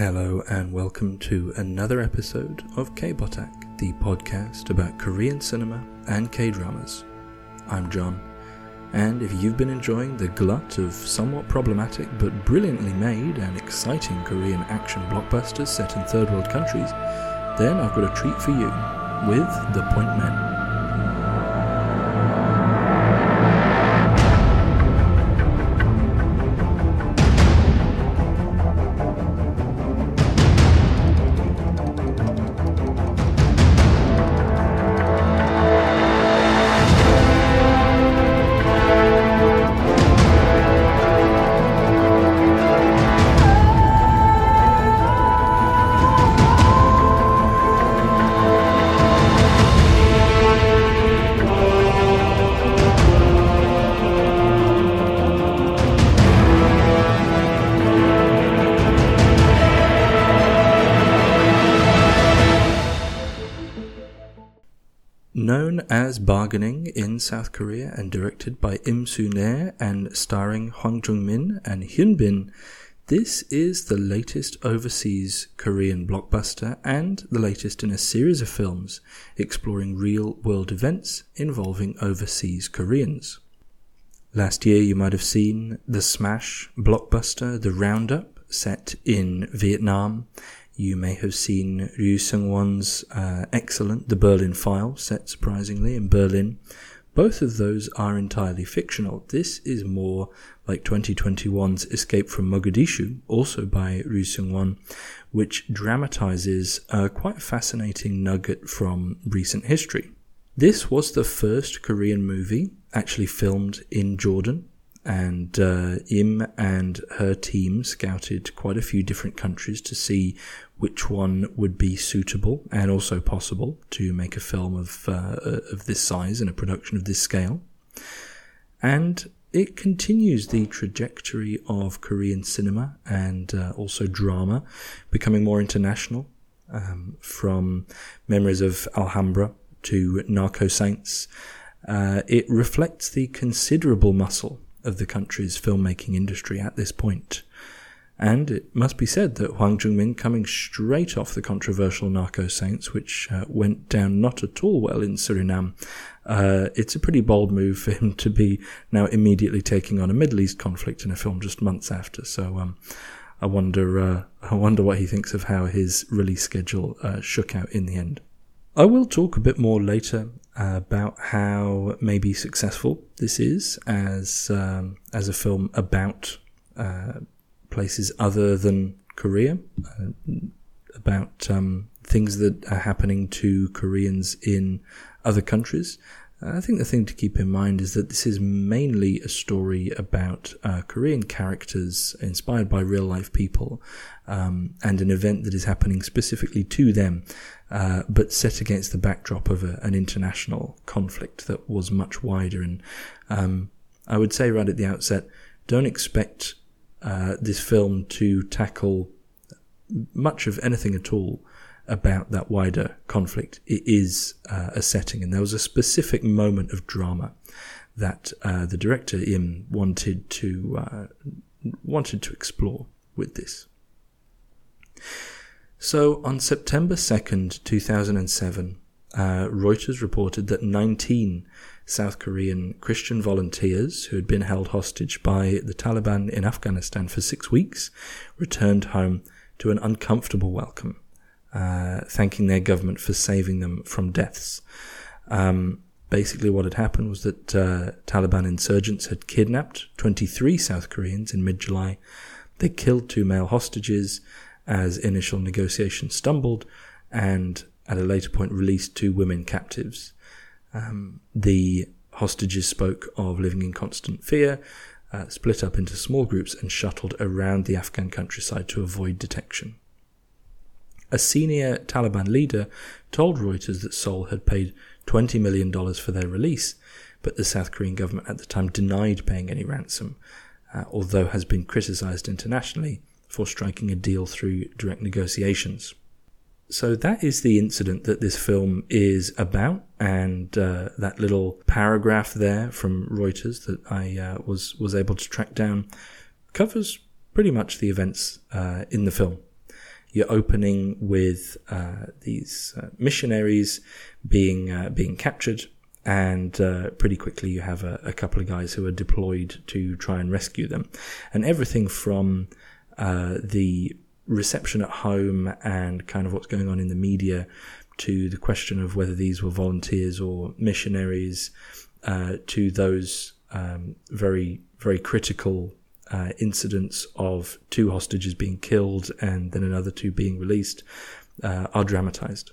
Hello and welcome to another episode of K-Botak, the podcast about Korean cinema and K-dramas. I'm John, and if you've been enjoying the glut of somewhat problematic but brilliantly made and exciting Korean action blockbusters set in third world countries, then I've got a treat for you with The Point Men. Known as Bargaining in South Korea and directed by Yim Soon Rye and starring Hwang Jung-min and Hyun Bin, this is the latest overseas Korean blockbuster and the latest in a series of films exploring real-world events involving overseas Koreans. Last year you might have seen the smash blockbuster The Roundup, set in Vietnam. You may have seen Ryu Seung-wan's excellent The Berlin File, set surprisingly in Berlin. Both of those are entirely fictional. This is more like 2021's Escape from Mogadishu, also by Ryu Seung-wan, which dramatizes a quite fascinating nugget from recent history. This was the first Korean movie actually filmed in Jordan, and Im and her team scouted quite a few different countries to see which one would be suitable and also possible to make a film of this size and a production of this scale. And it continues the trajectory of Korean cinema and also drama, becoming more international, from Memories of Alhambra to Narco-Saints. It reflects the considerable muscle of the country's filmmaking industry at this point. And it must be said that Hwang Jung-min, coming straight off the controversial Narco-Saints, which went down not at all well in Suriname, it's a pretty bold move for him to be now immediately taking on a Middle East conflict in a film just months after. So I wonder what he thinks of how his release schedule shook out in the end. I will talk a bit more later about how maybe successful this is as a film about places other than Korea, about things that are happening to Koreans in other countries. I think the thing to keep in mind is that this is mainly a story about Korean characters inspired by real life people, and an event that is happening specifically to them, but set against the backdrop of an international conflict that was much wider. And I would say right at the outset, don't expect this film to tackle much of anything at all about that wider conflict. It is a setting, and there was a specific moment of drama that the director Im wanted to explore with this. So on September 2nd, 2007, Reuters reported that 19 South Korean Christian volunteers who had been held hostage by the Taliban in Afghanistan for 6 weeks returned home to an uncomfortable welcome, thanking their government for saving them from deaths. Basically what had happened was that Taliban insurgents had kidnapped 23 South Koreans in mid-July. They killed 2 male hostages as initial negotiations stumbled, and at a later point released 2 women captives. The hostages spoke of living in constant fear, split up into small groups and shuttled around the Afghan countryside to avoid detection. A senior Taliban leader told Reuters that Seoul had paid $20 million for their release, but the South Korean government at the time denied paying any ransom, although has been criticised internationally for striking a deal through direct negotiations. So that is the incident that this film is about, and that little paragraph there from Reuters that I was able to track down covers pretty much the events in the film. You're opening with these missionaries being captured, and pretty quickly you have a couple of guys who are deployed to try and rescue them. And everything from the reception at home and kind of what's going on in the media to the question of whether these were volunteers or missionaries, to those very, very critical incidents of 2 hostages being killed and then another 2 being released, are dramatized.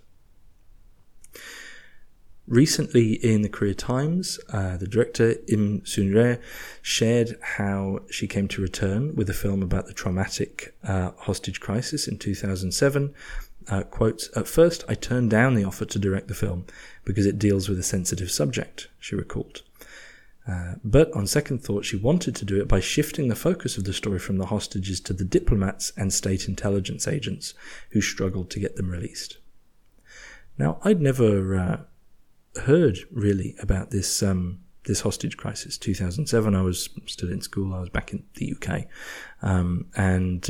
Recently in the Korea Times, the director, Yim Soon Rye, shared how she came to return with a film about the traumatic hostage crisis in 2007. Quotes, "At first, I turned down the offer to direct the film because it deals with a sensitive subject," she recalled. But on second thought, she wanted to do it by shifting the focus of the story from the hostages to the diplomats and state intelligence agents who struggled to get them released. Now, I'd never heard really about this this hostage crisis. 2007, I was still in school. I was back in the UK, and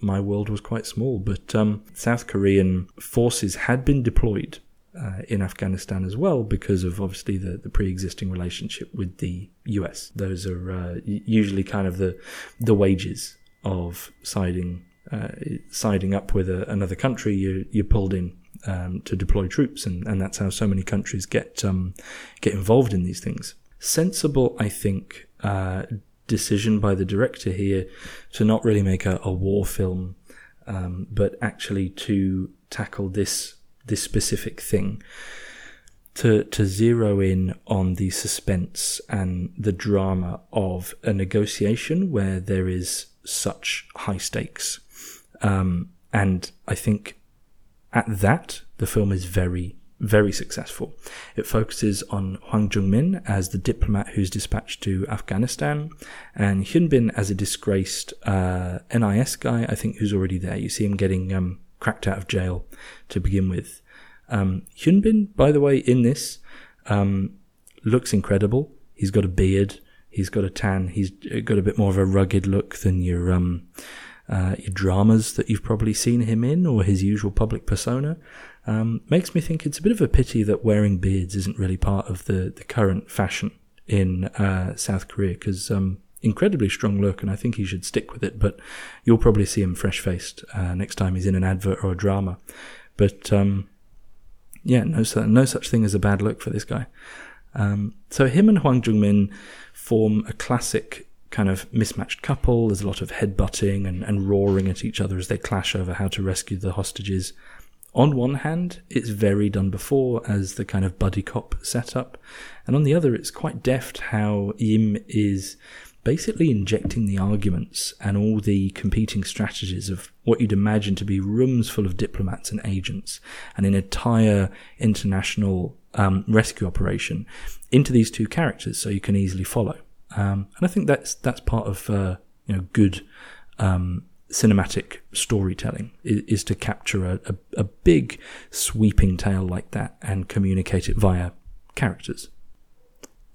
my world was quite small. But South Korean forces had been deployed in Afghanistan as well, because of obviously the pre-existing relationship with the US. Those are usually kind of the wages of siding up with another country. You're pulled in to deploy troops, and that's how so many countries get involved in these things. Sensible, I think, decision by the director here to not really make a war film, but actually to tackle this specific thing, to zero in on the suspense and the drama of a negotiation where there is such high stakes. And I think at that, the film is very, very successful. It focuses on Hwang Jung-min as the diplomat who's dispatched to Afghanistan, and Hyun Bin as a disgraced NIS guy, I think, who's already there. You see him getting cracked out of jail to begin with. Hyun Bin, by the way, in this, looks incredible. He's got a beard. He's got a tan. He's got a bit more of a rugged look than your dramas that you've probably seen him in, or his usual public persona. Makes me think it's a bit of a pity that wearing beards isn't really part of the current fashion in South Korea, because incredibly strong look, and I think he should stick with it, but you'll probably see him fresh-faced next time he's in an advert or a drama. But no such thing as a bad look for this guy. So him and Hwang Jung-min form a classic kind of mismatched couple. There's a lot of headbutting and roaring at each other as they clash over how to rescue the hostages. On one hand, it's very done before as the kind of buddy cop setup, and on the other, it's quite deft how Yim is basically injecting the arguments and all the competing strategies of what you'd imagine to be rooms full of diplomats and agents and an entire international rescue operation into these two characters, so you can easily follow. And I think that's part of good cinematic storytelling, is to capture a big sweeping tale like that and communicate it via characters.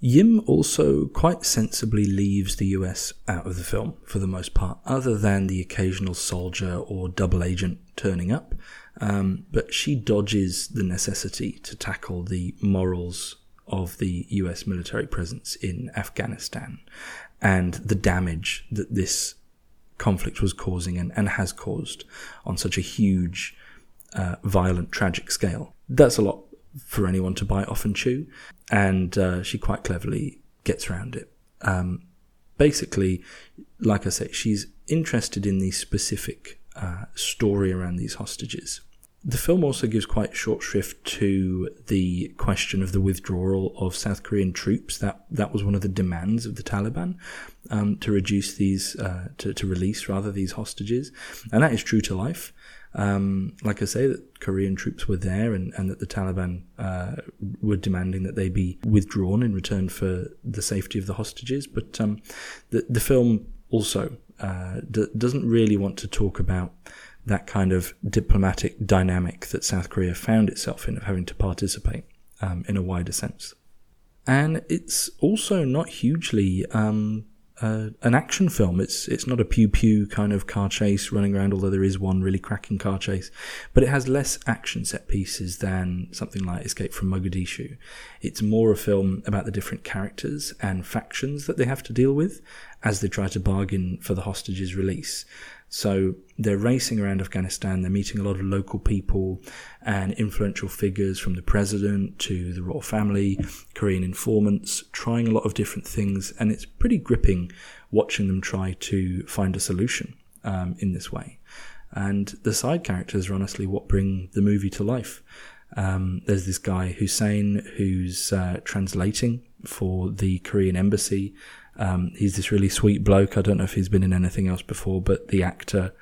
Yim also quite sensibly leaves the US out of the film for the most part, other than the occasional soldier or double agent turning up. But she dodges the necessity to tackle the morals of the US military presence in Afghanistan and the damage that this conflict was causing and has caused on such a huge, violent, tragic scale. That's a lot for anyone to bite off and chew, and she quite cleverly gets around it. Basically, like I say, she's interested in the specific story around these hostages. The film also gives quite short shrift to the question of the withdrawal of South Korean troops. That was one of the demands of the Taliban, to reduce these, to release rather these hostages. And that is true to life. Like I say, that Korean troops were there and that the Taliban were demanding that they be withdrawn in return for the safety of the hostages. But the film also doesn't really want to talk about that kind of diplomatic dynamic that South Korea found itself in, of having to participate in a wider sense. And it's also not hugely an action film. It's not a pew pew kind of car chase running around, although there is one really cracking car chase, but it has less action set pieces than something like Escape from Mogadishu. It's more a film about the different characters and factions that they have to deal with as they try to bargain for the hostages' release. So they're racing around Afghanistan, they're meeting a lot of local people and influential figures, from the president to the royal family, Korean informants, trying a lot of different things, and it's pretty gripping watching them try to find a solution in this way. And the side characters are honestly what bring the movie to life. There's this guy, Hussein, who's translating for the Korean embassy. He's this really sweet bloke. I don't know if he's been in anything else before, but the actor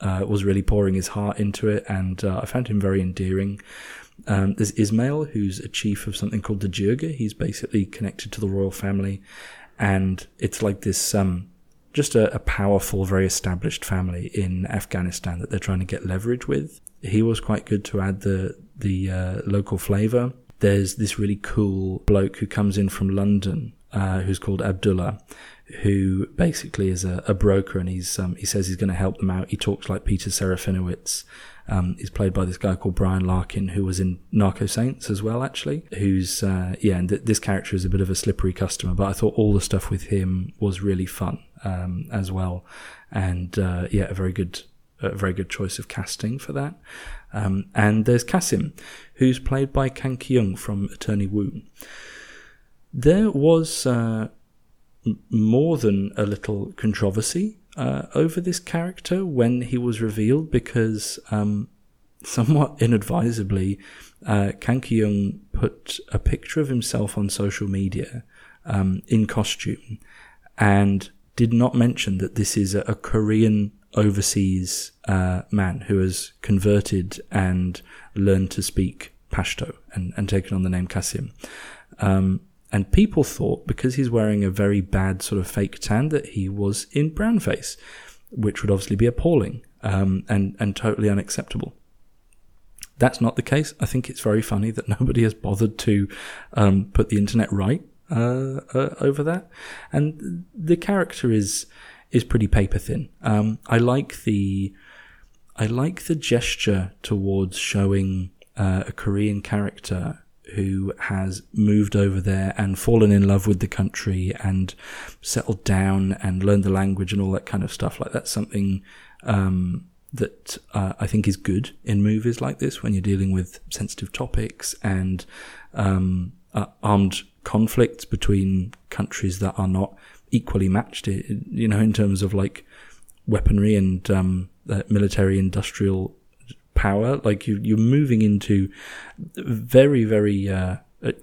was really pouring his heart into it, and I found him very endearing. There's Ismail, who's a chief of something called the Jirga. He's basically connected to the royal family, and it's like this just a powerful, very established family in Afghanistan that they're trying to get leverage with. He was quite good to add the local flavour. There's this really cool bloke who comes in from London, who's called Abdullah, who basically is a broker, and he's he says he's going to help them out. He talks like Peter Serafinowicz. He's played by this guy called Brian Larkin, who was in Narco-Saints as well, actually. Who's this character is a bit of a slippery customer, but I thought all the stuff with him was really fun as well, and a very good choice of casting for that. And there's Kasim, who's played by Kang Ki-young from Attorney Woo. There was more than a little controversy over this character when he was revealed, because somewhat inadvisably, Kang Ki-young put a picture of himself on social media in costume, and did not mention that this is a Korean overseas man who has converted and learned to speak Pashto and taken on the name Kasim. And people thought, because he's wearing a very bad sort of fake tan, that he was in brownface, which would obviously be appalling and totally unacceptable. That's not the case. I think it's very funny that nobody has bothered to put the internet right over that. And the character is pretty paper thin. I like the gesture towards showing a Korean character who has moved over there and fallen in love with the country and settled down and learned the language and all that kind of stuff. Like, that's something that I think is good in movies like this, when you're dealing with sensitive topics and armed conflicts between countries that are not equally matched, you know, in terms of like weaponry and military industrial power. Like, you're moving into very, very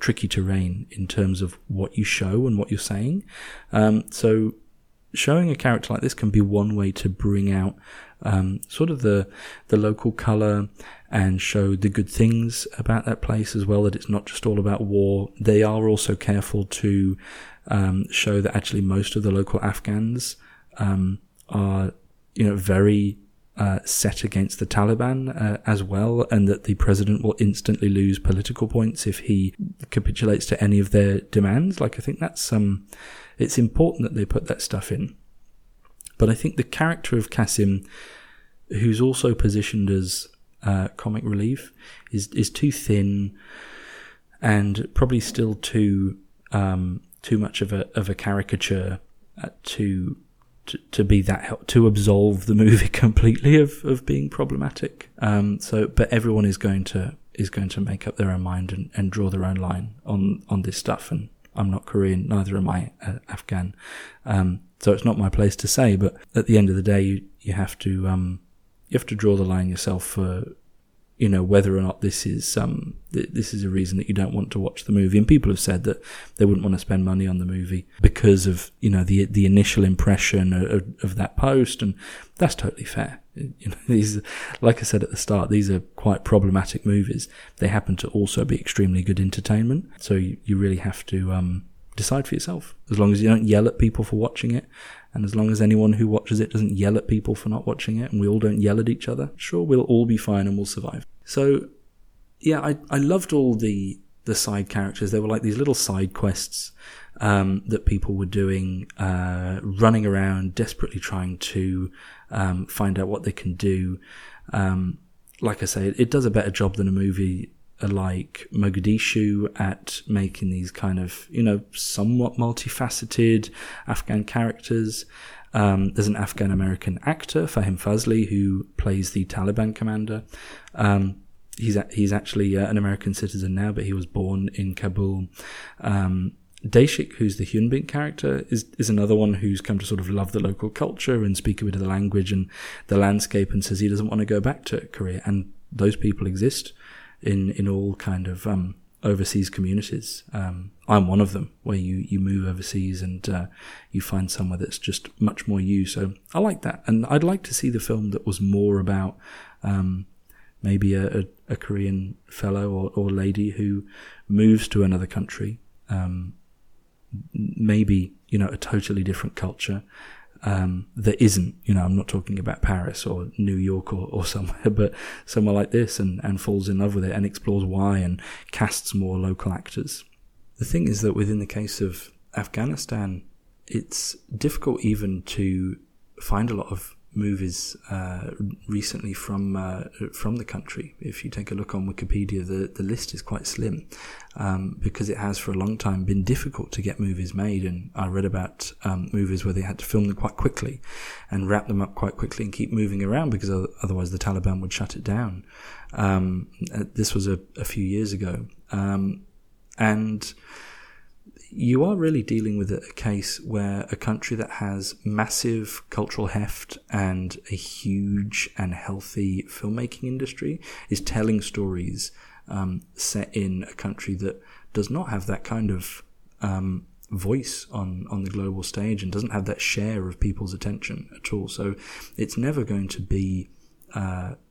tricky terrain in terms of what you show and what you're saying. So showing a character like this can be one way to bring out sort of the local colour and show the good things about that place as well, that it's not just all about war. They are also careful to show that actually most of the local Afghans are, you know, very set against the Taliban as well, and that the president will instantly lose political points if he capitulates to any of their demands. Like, I think that's it's important that they put that stuff in. But I think the character of Kasim, who's also positioned as comic relief, is too thin and probably still too much of a caricature to be that, to absolve the movie completely of being problematic. But everyone is going to make up their own mind and draw their own line on this stuff. And I'm not Korean, neither am I Afghan. So it's not my place to say, but at the end of the day, you have to draw the line yourself for, you know, whether or not this is a reason that you don't want to watch the movie. And people have said that they wouldn't want to spend money on the movie because of, you know, the initial impression of that post, and that's totally fair. You know, these, like I said at the start, these are quite problematic movies. They happen to also be extremely good entertainment, so you really have to decide for yourself. As long as you don't yell at people for watching it, and as long as anyone who watches it doesn't yell at people for not watching it, and we all don't yell at each other, sure, we'll all be fine and we'll survive. So, yeah, I loved all the side characters. They were like these little side quests that people were doing, running around desperately trying to find out what they can do. Like I say, it does a better job than a movie like Mogadishu at making these kind of, you know, somewhat multifaceted Afghan characters. There's an Afghan-American actor, Fahim Fazli, who plays the Taliban commander. He's actually an American citizen now, but he was born in Kabul. Deshik, who's the Hyun Bin character, is another one who's come to sort of love the local culture and speak a bit of the language and the landscape, and says he doesn't want to go back to Korea. And those people exist in all kind of overseas communities. I'm one of them, where you move overseas and you find somewhere that's just much more you. So I like that. And I'd like to see the film that was more about maybe a Korean fellow or lady who moves to another country, maybe, you know, a totally different culture, that isn't, you know, I'm not talking about Paris or New York or somewhere, but somewhere like this, and falls in love with it and explores why and casts more local actors. The thing is that within the case of Afghanistan, it's difficult even to find a lot of movies recently from the country. If you take a look on Wikipedia, the list is quite slim, because it has for a long time been difficult to get movies made. And I read about movies where they had to film them quite quickly and wrap them up quite quickly and keep moving around, because otherwise the Taliban would shut it down. This was a few years ago. And you are really dealing with a case where a country that has massive cultural heft and a huge and healthy filmmaking industry is telling stories set in a country that does not have that kind of voice on the global stage and doesn't have that share of people's attention at all. So it's never going to be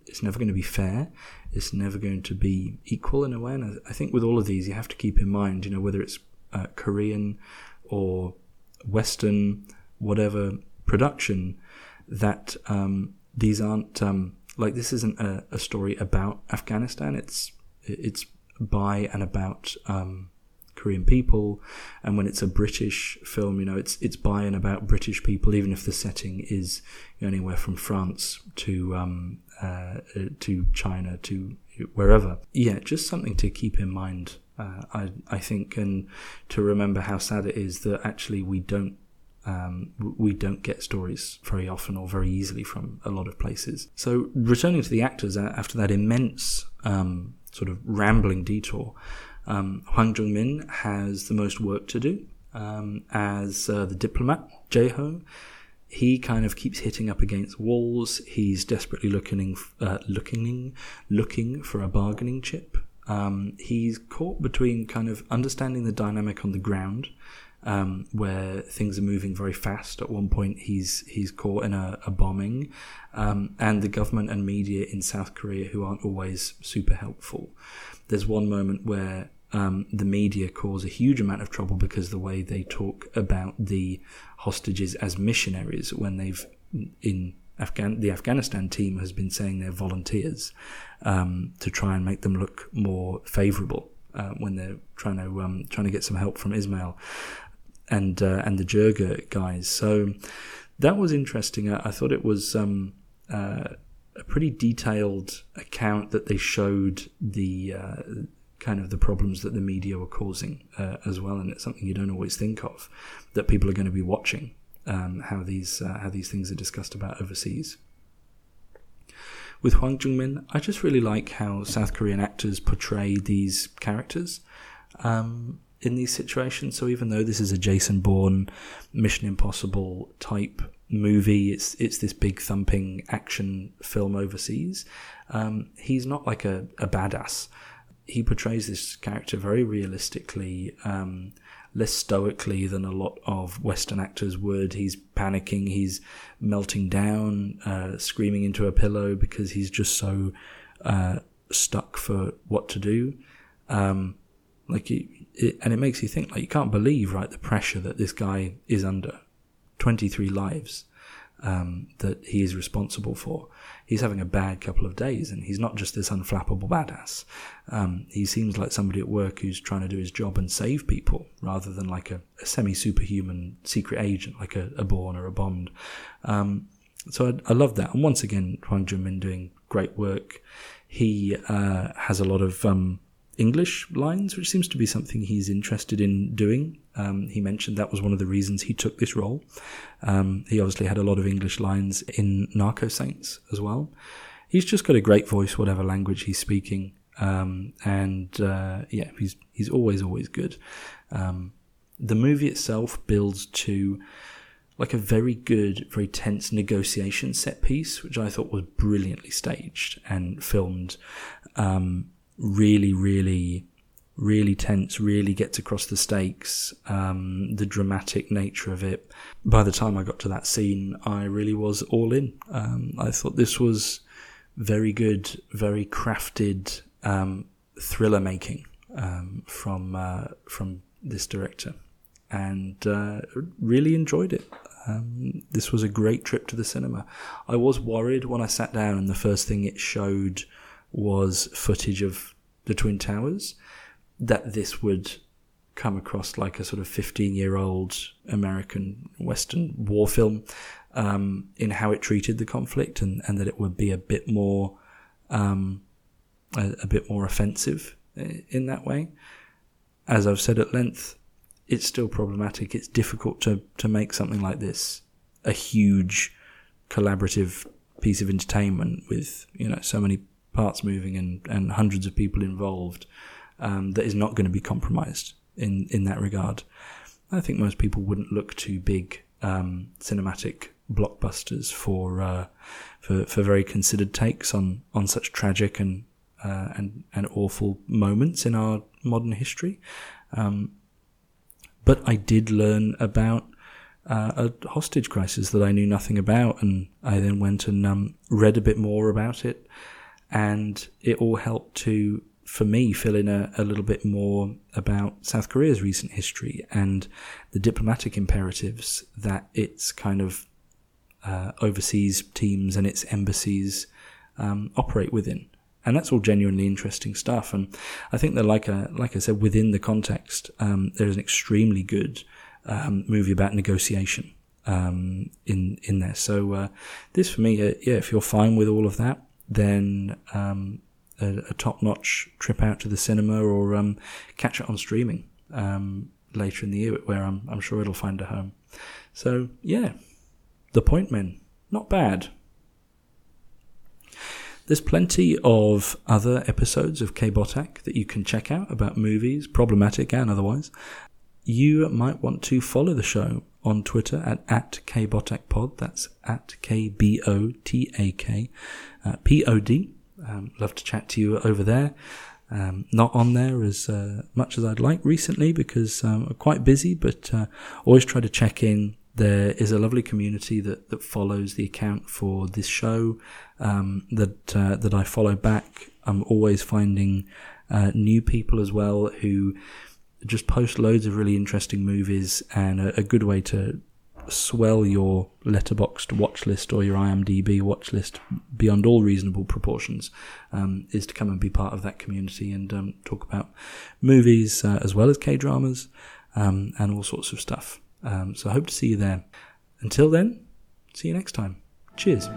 it's never going to be fair. It's never going to be equal in a way. And I think with all of these, you have to keep in mind, you know, whether it's Korean or Western, whatever production, that these aren't like, this isn't a story about Afghanistan. It's by and about Korean people, and when it's a British film, you know, it's by and about British people, even if the setting is, you know, anywhere from France to China to wherever. Yeah, just something to keep in mind. I think, and to remember how sad it is that actually we don't get stories very often or very easily from a lot of places. So returning to the actors after that immense sort of rambling detour, Hwang Jung-min has the most work to do as the diplomat, Jae-ho. He kind of keeps hitting up against walls. He's desperately looking for a bargaining chip. He's caught between kind of understanding the dynamic on the ground, where things are moving very fast. At one point, he's caught in a bombing, and the government and media in South Korea, who aren't always super helpful. There's one moment where the media cause a huge amount of trouble because the way they talk about the hostages as missionaries, when they've the Afghanistan team has been saying they're volunteers, to try and make them look more favourable when they're trying to get some help from Ismail and the Jirga guys. So that was interesting. I thought it was a pretty detailed account that they showed the kind of the problems that the media were causing as well, and it's something you don't always think of, that people are going to be watching. How these things are discussed about overseas. With Hwang Jung-min, I just really like how South Korean actors portray these characters in these situations. So even though this is a Jason Bourne, Mission Impossible type movie, it's this big thumping action film overseas. He's not like a badass. He portrays this character very realistically, less stoically than a lot of Western actors would. He's panicking, he's melting down, screaming into a pillow because he's just so stuck for what to do. And it makes you think, like, you can't believe, right, the pressure that this guy is under. 23 lives. that he is responsible for. He's having a bad couple of days, and he's not just this unflappable badass. He seems like somebody at work who's trying to do his job and save people, rather than like a semi-superhuman secret agent, like a Bourne or a Bond. So I love that. And once again, Hwang Jung-min doing great work. He has a lot of English lines, which seems to be something he's interested in doing. He mentioned that was one of the reasons he took this role. He obviously had a lot of English lines in Narco-Saints as well. He's just got a great voice, whatever language he's speaking. He's always good. The movie itself builds to like a very good, very tense negotiation set piece, which I thought was brilliantly staged and filmed. Really tense, really gets across the stakes, the dramatic nature of it. By the time I got to that scene, I really was all in. I thought this was very good, very crafted thriller making from this director, and really enjoyed it. This was a great trip to the cinema. I was worried when I sat down, and the first thing it showed was footage of the Twin Towers, that this would come across like a sort of 15-year-old American Western war film in how it treated the conflict, and that it would be a bit more offensive in that way. As I've said at length, it's still problematic. It's difficult to make something like this a huge collaborative piece of entertainment with, so many parts moving and hundreds of people involved. That is not going to be compromised in that regard. I think most people wouldn't look to big cinematic blockbusters for very considered takes on such tragic and awful moments in our modern history. But I did learn about a hostage crisis that I knew nothing about, and I then went and read a bit more about it, and it all helped to, for me, fill in a little bit more about South Korea's recent history and the diplomatic imperatives that its kind of overseas teams and its embassies operate within. And that's all genuinely interesting stuff. And I think that, like I said, within the context, there is an extremely good movie about negotiation in there. So this, for me, if you're fine with all of that, then a top-notch trip out to the cinema, or catch it on streaming later in the year, where I'm sure it'll find a home. So, yeah, The Point Men, not bad. There's plenty of other episodes of K-Botak that you can check out about movies, problematic and otherwise. You might want to follow the show on Twitter at KBotakPod. That's at KBotakPod. Love to chat to you over there. Not on there as much as I'd like recently, because I'm quite busy, but always try to check in. There is a lovely community that follows the account for this show that I follow back. I'm always finding new people as well who just post loads of really interesting movies, and a good way to swell your Letterboxd watch list or your IMDb watch list beyond all reasonable proportions is to come and be part of that community and talk about movies as well as K-dramas and all sorts of stuff. So I hope to see you there. Until then, see you next time. Cheers.